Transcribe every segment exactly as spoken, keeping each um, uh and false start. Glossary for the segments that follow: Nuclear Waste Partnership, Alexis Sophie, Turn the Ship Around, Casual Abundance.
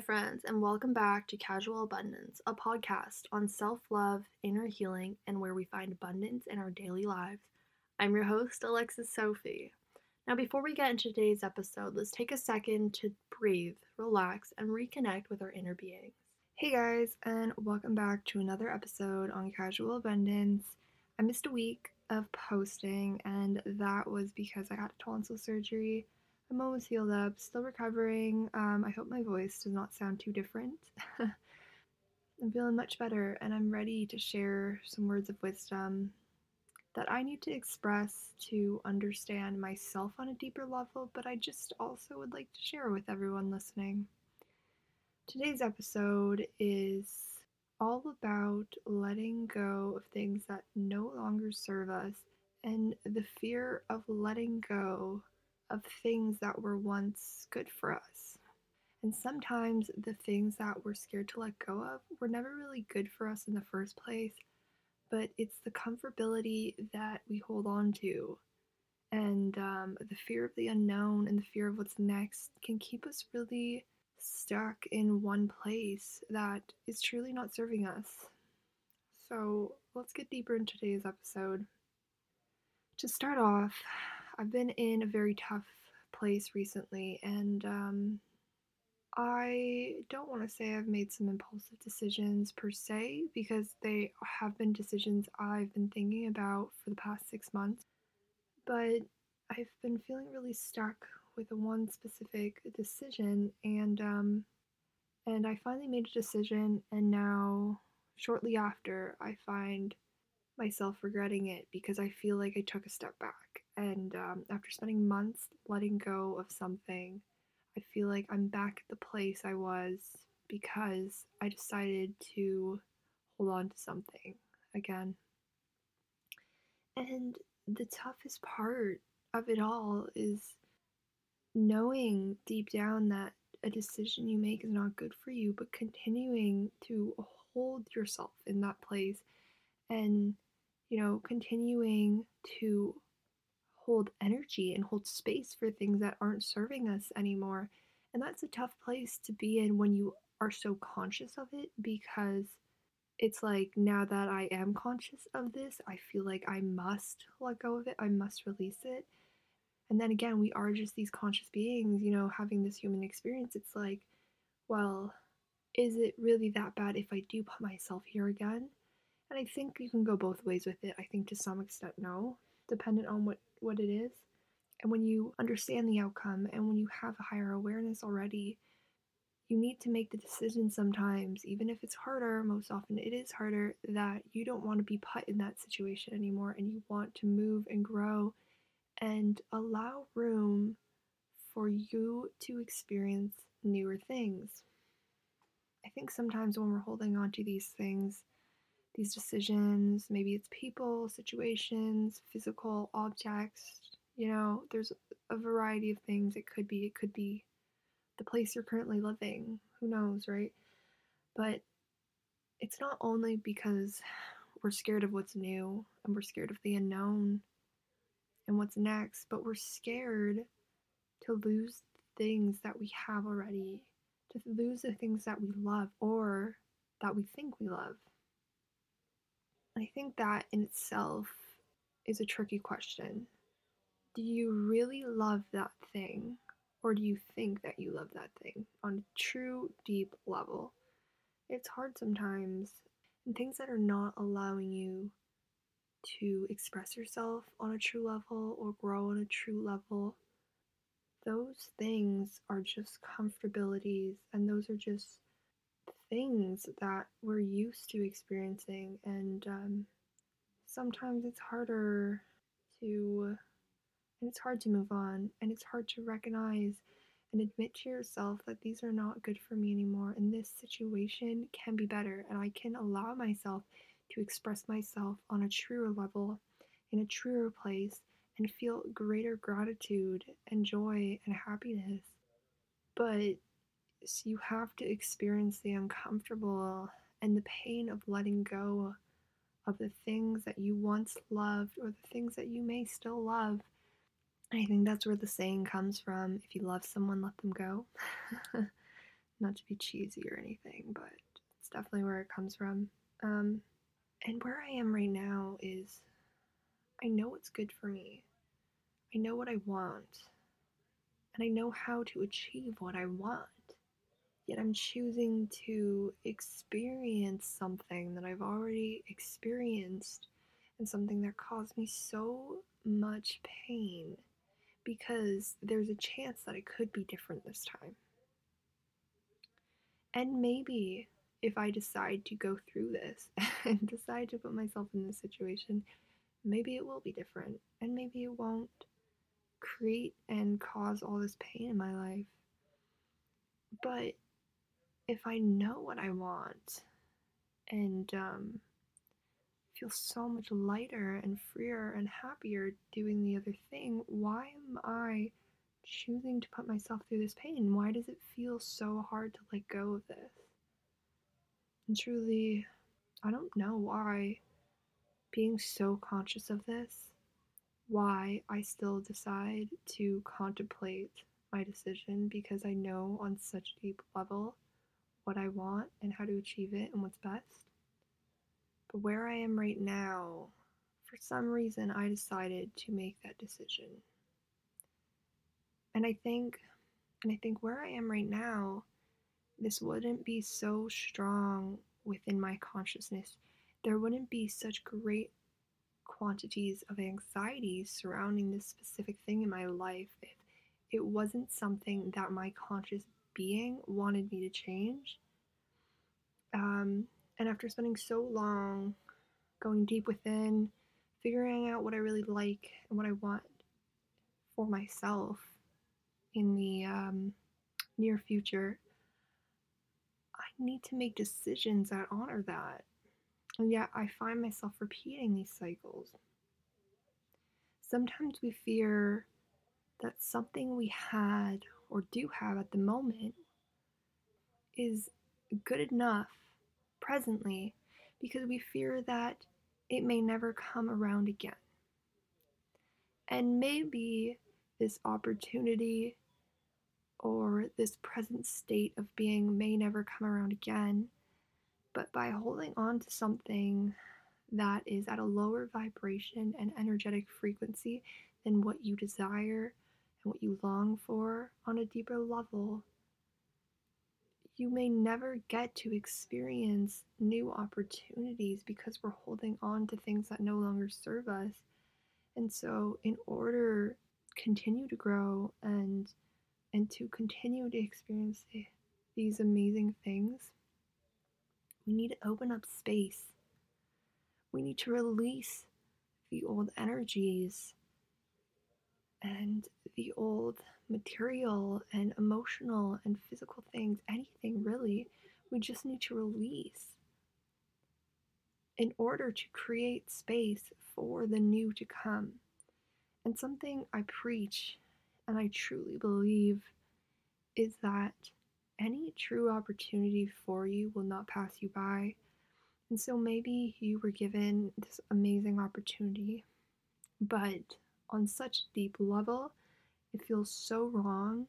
my friends, and welcome back to Casual Abundance, a podcast on self-love, inner healing, and where we find abundance in our daily lives. I'm your host, Alexis Sophie. Now, before we get into today's episode, let's take a second to breathe, relax, and reconnect with our inner beings. Hey guys, and welcome back to another episode on Casual Abundance. I missed a week of posting, and that was because I got tonsil surgery. I'm almost healed up, still recovering. Um, I hope my voice does not sound too different. I'm feeling much better, and I'm ready to share some words of wisdom that I need to express to understand myself on a deeper level, but I just also would like to share with everyone listening. Today's episode is all about letting go of things that no longer serve us, and the fear of letting go of things that were once good for us. And sometimes the things that we're scared to let go of were never really good for us in the first place, but it's the comfortability that we hold on to. And um, the fear of the unknown and the fear of what's next can keep us really stuck in one place that is truly not serving us. So let's get deeper in today's episode. To start off, I've been in a very tough place recently, and um, I don't want to say I've made some impulsive decisions per se, because they have been decisions I've been thinking about for the past six months, but I've been feeling really stuck with one specific decision, and um, and I finally made a decision, and now, shortly after, I find myself regretting it because I feel like I took a step back. And um, after spending months letting go of something, I feel like I'm back at the place I was because I decided to hold on to something again. And the toughest part of it all is knowing deep down that a decision you make is not good for you, but continuing to hold yourself in that place and, you know, continuing to hold energy and hold space for things that aren't serving us anymore. And that's a tough place to be in when you are so conscious of it, because it's like, now that I am conscious of this, I feel like I must let go of it, I must release it. And then again, we are just these conscious beings, you know, having this human experience. It's like, well, is it really that bad if I do put myself here again? And I think you can go both ways with it. I think to some extent, no, dependent on what what it is. And when you understand the outcome, and when you have a higher awareness already, you need to make the decision sometimes, even if it's harder, most often it is harder, that you don't want to be put in that situation anymore, and you want to move and grow and allow room for you to experience newer things. I think sometimes when we're holding on to these things, these decisions, maybe it's people, situations, physical objects, you know, there's a variety of things it could be. It could be the place you're currently living, who knows, right? But it's not only because we're scared of what's new and we're scared of the unknown and what's next, but we're scared to lose things that we have already, to lose the things that we love or that we think we love. I think that in itself is a tricky question. Do you really love that thing, or do you think that you love that thing on a true, deep level? It's hard sometimes, and things that are not allowing you to express yourself on a true level or grow on a true level, those things are just comfortabilities, and those are just things that we're used to experiencing. And um, sometimes it's harder to, and it's hard to move on, and it's hard to recognize and admit to yourself that these are not good for me anymore, and this situation can be better, and I can allow myself to express myself on a truer level, in a truer place, and feel greater gratitude and joy and happiness. But so you have to experience the uncomfortable and the pain of letting go of the things that you once loved, or the things that you may still love. I think that's where the saying comes from, if you love someone, let them go. Not to be cheesy or anything, but it's definitely where it comes from. Um, and where I am right now is I know what's good for me. I know what I want. And I know how to achieve what I want. Yet I'm choosing to experience something that I've already experienced and something that caused me so much pain because there's a chance that it could be different this time. And maybe if I decide to go through this and decide to put myself in this situation, maybe it will be different and maybe it won't create and cause all this pain in my life. But if I know what I want and um, feel so much lighter and freer and happier doing the other thing, why am I choosing to put myself through this pain? Why does it feel so hard to let go of this? And truly, I don't know why, being so conscious of this, why I still decide to contemplate my decision, because I know on such a deep level what I want and how to achieve it and what's best. But where I am right now, for some reason, I decided to make that decision. And I think, and I think where I am right now, this wouldn't be so strong within my consciousness. There wouldn't be such great quantities of anxiety surrounding this specific thing in my life if it wasn't something that my conscious being wanted me to change. Um, and after spending so long going deep within, figuring out what I really like and what I want for myself, in the um, near future, I need to make decisions that honor that. And yet I find myself repeating these cycles. Sometimes we fear that something we had or do have at the moment is good enough presently because we fear that it may never come around again. And maybe this opportunity or this present state of being may never come around again, but by holding on to something that is at a lower vibration and energetic frequency than what you desire and what you long for on a deeper level, you may never get to experience new opportunities because we're holding on to things that no longer serve us. And so in order to continue to grow and and to continue to experience these amazing things, we need to open up space. We need to release the old energies and the old material and emotional and physical things, anything really. We just need to release in order to create space for the new to come. And something I preach and I truly believe is that any true opportunity for you will not pass you by. And so maybe you were given this amazing opportunity, but on such a deep level, it feels so wrong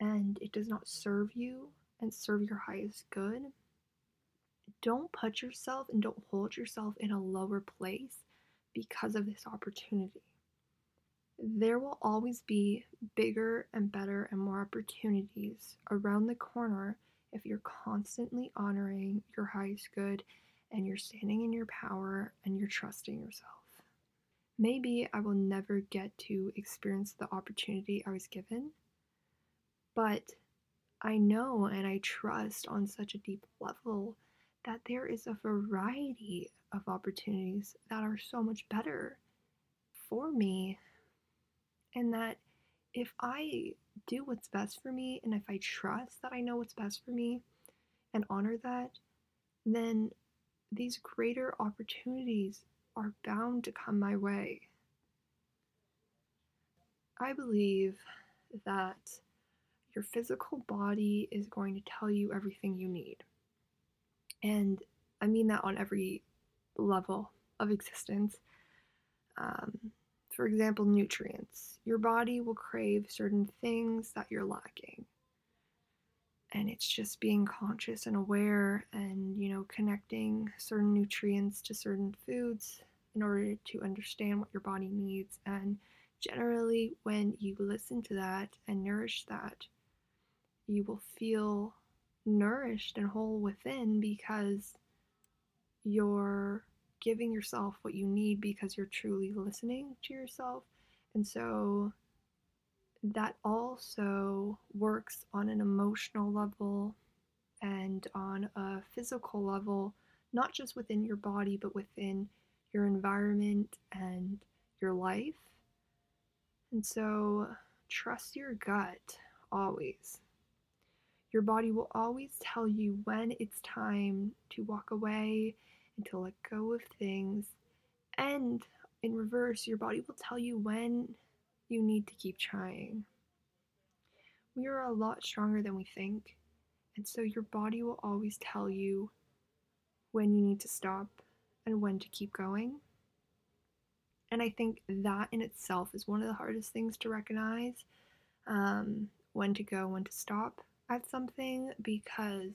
and it does not serve you and serve your highest good. Don't put yourself and don't hold yourself in a lower place because of this opportunity. There will always be bigger and better and more opportunities around the corner if you're constantly honoring your highest good and you're standing in your power and you're trusting yourself. Maybe I will never get to experience the opportunity I was given, but I know and I trust on such a deep level that there is a variety of opportunities that are so much better for me. And that if I do what's best for me, and if I trust that I know what's best for me and honor that, then these greater opportunities are bound to come my way. I believe that your physical body is going to tell you everything you need. And I mean that on every level of existence. Um, For example, nutrients. Your body will crave certain things that you're lacking. And it's just being conscious and aware and, you know, connecting certain nutrients to certain foods in order to understand what your body needs. And generally, when you listen to that and nourish that, you will feel nourished and whole within, because you're giving yourself what you need, because you're truly listening to yourself. And so that also works on an emotional level and on a physical level, not just within your body, but within your environment and your life. And so trust your gut always. Your body will always tell you when it's time to walk away and to let go of things. And in reverse, your body will tell you when you need to keep trying. We are a lot stronger than we think, and so your body will always tell you when you need to stop and when to keep going. And I think that in itself is one of the hardest things to recognize, um, when to go, when to stop at something, because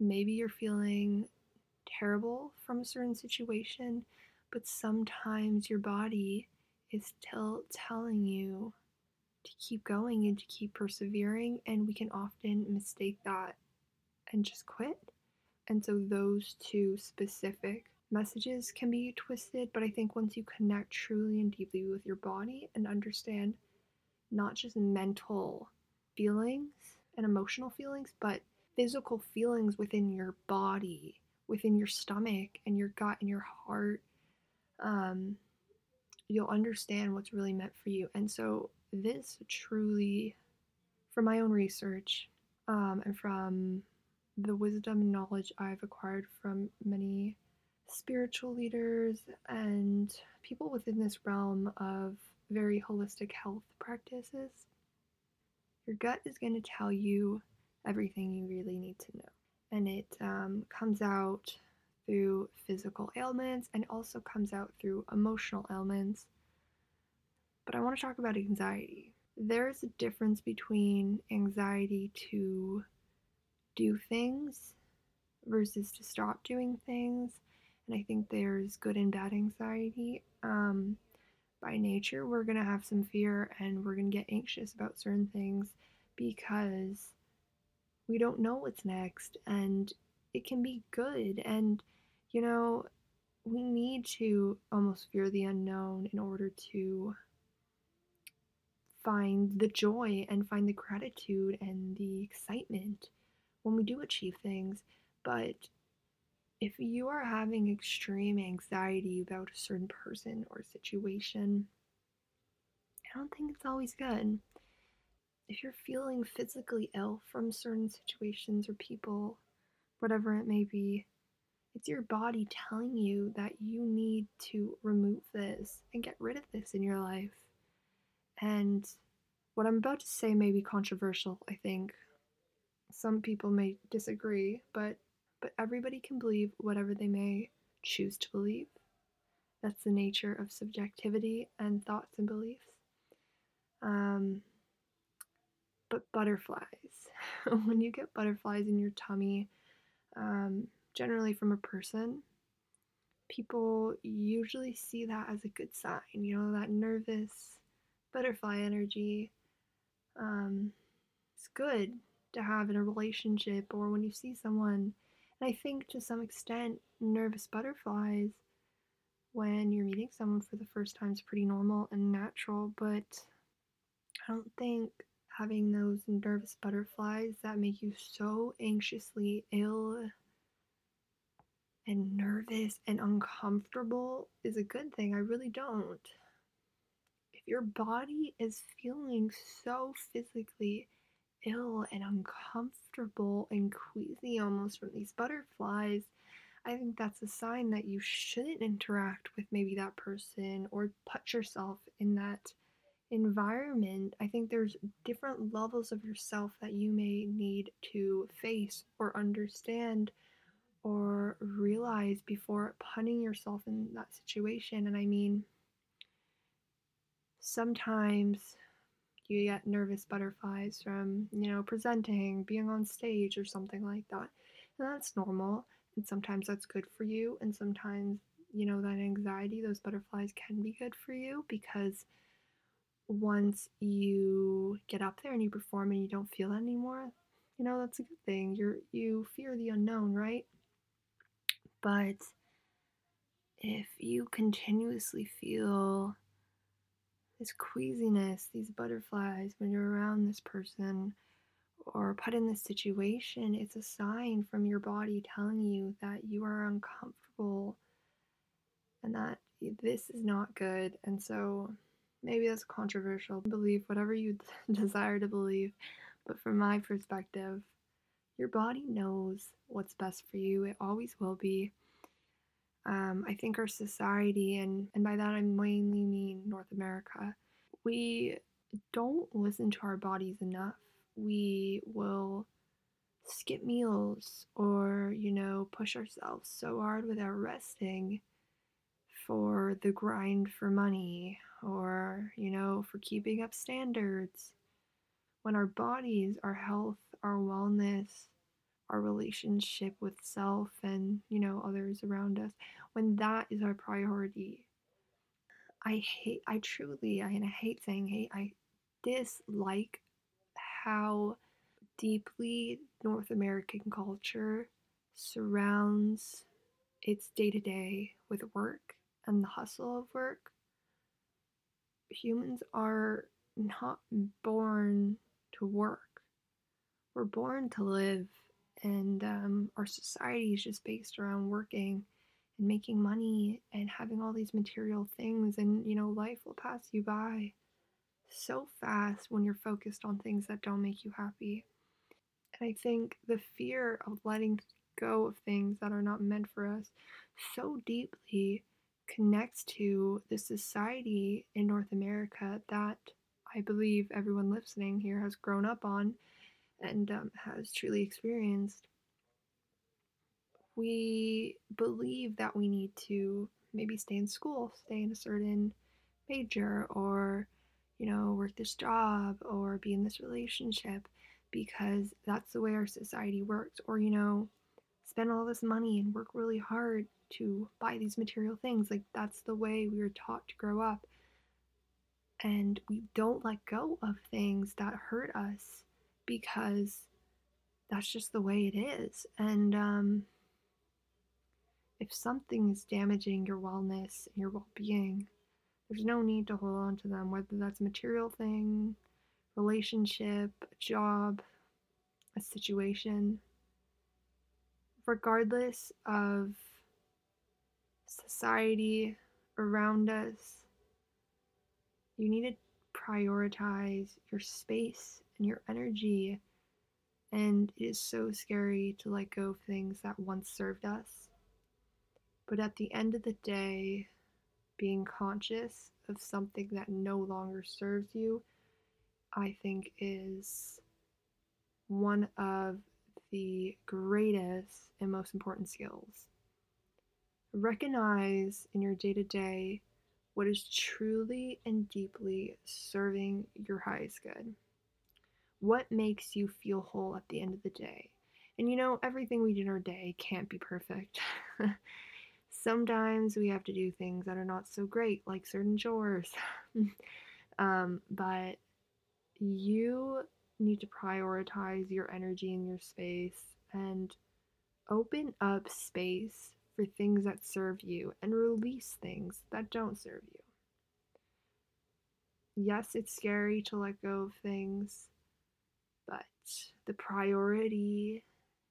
maybe you're feeling terrible from a certain situation, but sometimes your body is still telling you to keep going and to keep persevering, and we can often mistake that and just quit. And so those two specific messages can be twisted, but I think once you connect truly and deeply with your body and understand not just mental feelings and emotional feelings, but physical feelings within your body, within your stomach and your gut and your heart, um, you'll understand what's really meant for you. And so this truly, from my own research, um, and from the wisdom and knowledge I've acquired from many spiritual leaders and people within this realm of very holistic health practices, your gut is going to tell you everything you really need to know. And it um, comes out through physical ailments, and also comes out through emotional ailments. But I want to talk about anxiety. There's a difference between anxiety to do things versus to stop doing things, and I think there's good and bad anxiety. Um, by nature, we're going to have some fear, and we're going to get anxious about certain things because we don't know what's next, and it can be good, and you know, we need to almost fear the unknown in order to find the joy and find the gratitude and the excitement when we do achieve things. But if you are having extreme anxiety about a certain person or situation, I don't think it's always good. If you're feeling physically ill from certain situations or people, whatever it may be, it's your body telling you that you need to remove this and get rid of this in your life. And what I'm about to say may be controversial, I think. Some people may disagree, but, but everybody can believe whatever they may choose to believe. That's the nature of subjectivity and thoughts and beliefs. Um, but butterflies. When you get butterflies in your tummy, Um, generally from a person, people usually see that as a good sign, you know, that nervous butterfly energy. Um, it's good to have in a relationship or when you see someone. And I think to some extent, nervous butterflies when you're meeting someone for the first time is pretty normal and natural, but I don't think having those nervous butterflies that make you so anxiously ill and nervous and uncomfortable is a good thing. I really don't. If your body is feeling so physically ill and uncomfortable and queasy almost from these butterflies, I think that's a sign that you shouldn't interact with maybe that person or put yourself in that environment. I think there's different levels of yourself that you may need to face or understand or realize before putting yourself in that situation. And I mean, sometimes you get nervous butterflies from, you know, presenting, being on stage, or something like that. And that's normal, and sometimes that's good for you, and sometimes, you know, that anxiety, those butterflies can be good for you, because once you get up there and you perform and you don't feel that anymore, you know, that's a good thing. You're, you fear the unknown, right? But if you continuously feel this queasiness, these butterflies, when you're around this person or put in this situation, it's a sign from your body telling you that you are uncomfortable and that this is not good. And so maybe that's controversial. Believe whatever you desire to believe. But from my perspective, your body knows what's best for you. It always will be. Um, I think our society, and, and by that I mainly mean North America, we don't listen to our bodies enough. We will skip meals or, you know, push ourselves so hard without resting for the grind for money or, you know, for keeping up standards. When our bodies, our health, our wellness, our relationship with self and, you know, others around us, when that is our priority. I hate, I truly, I, and I hate saying hate, I dislike how deeply North American culture surrounds its day-to-day with work and the hustle of work. Humans are not born to work. We're born to live. And um, our society is just based around working and making money and having all these material things. And, you know, life will pass you by so fast when you're focused on things that don't make you happy. And I think the fear of letting go of things that are not meant for us so deeply connects to the society in North America that I believe everyone listening here has grown up on. And um, has truly experienced. We believe that we need to maybe stay in school, stay in a certain major, or, you know, work this job, or be in this relationship, because that's the way our society works. Or, you know, spend all this money and work really hard to buy these material things. Like, that's the way we were taught to grow up. And we don't let go of things that hurt us, because that's just the way it is. And um, if something is damaging your wellness and your well-being, there's no need to hold on to them, whether that's a material thing, relationship, a job, a situation. Regardless of society around us, you need to prioritize your space and your energy, and it is so scary to let go of things that once served us. But at the end of the day, being conscious of something that no longer serves you, I think, is one of the greatest and most important skills. Recognize in your day-to-day what is truly and deeply serving your highest good. What makes you feel whole at the end of the day? And you know, everything we do in our day can't be perfect. Sometimes we have to do things that are not so great, like certain chores. um, but you need to prioritize your energy and your space and open up space for things that serve you and release things that don't serve you. Yes, it's scary to let go of things, but the priority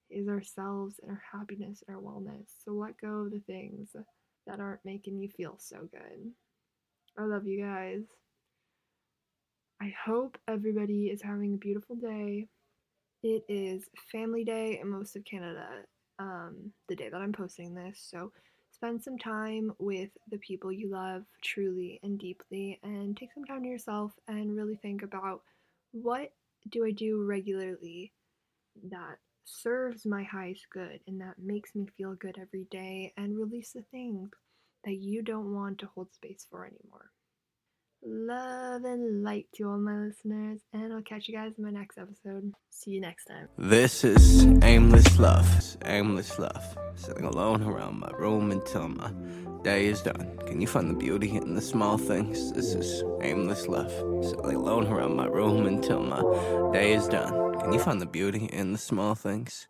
is ourselves and our happiness and our wellness. So let go of the things that aren't making you feel so good. I love you guys. I hope everybody is having a beautiful day. It is Family Day in most of Canada, um, the day that I'm posting this. So spend some time with the people you love truly and deeply, and take some time to yourself and really think about, what do I do regularly that serves my highest good and that makes me feel good every day? And release the things that you don't want to hold space for anymore. love and light to all my listeners, and I'll catch you guys in my next episode. See you next time. This is aimless love. It's aimless love. Sitting alone around my room until my day is done. Can you find the beauty in the small things? This is aimless love. Sitting alone around my room until my day is done. Can you find the beauty in the small things?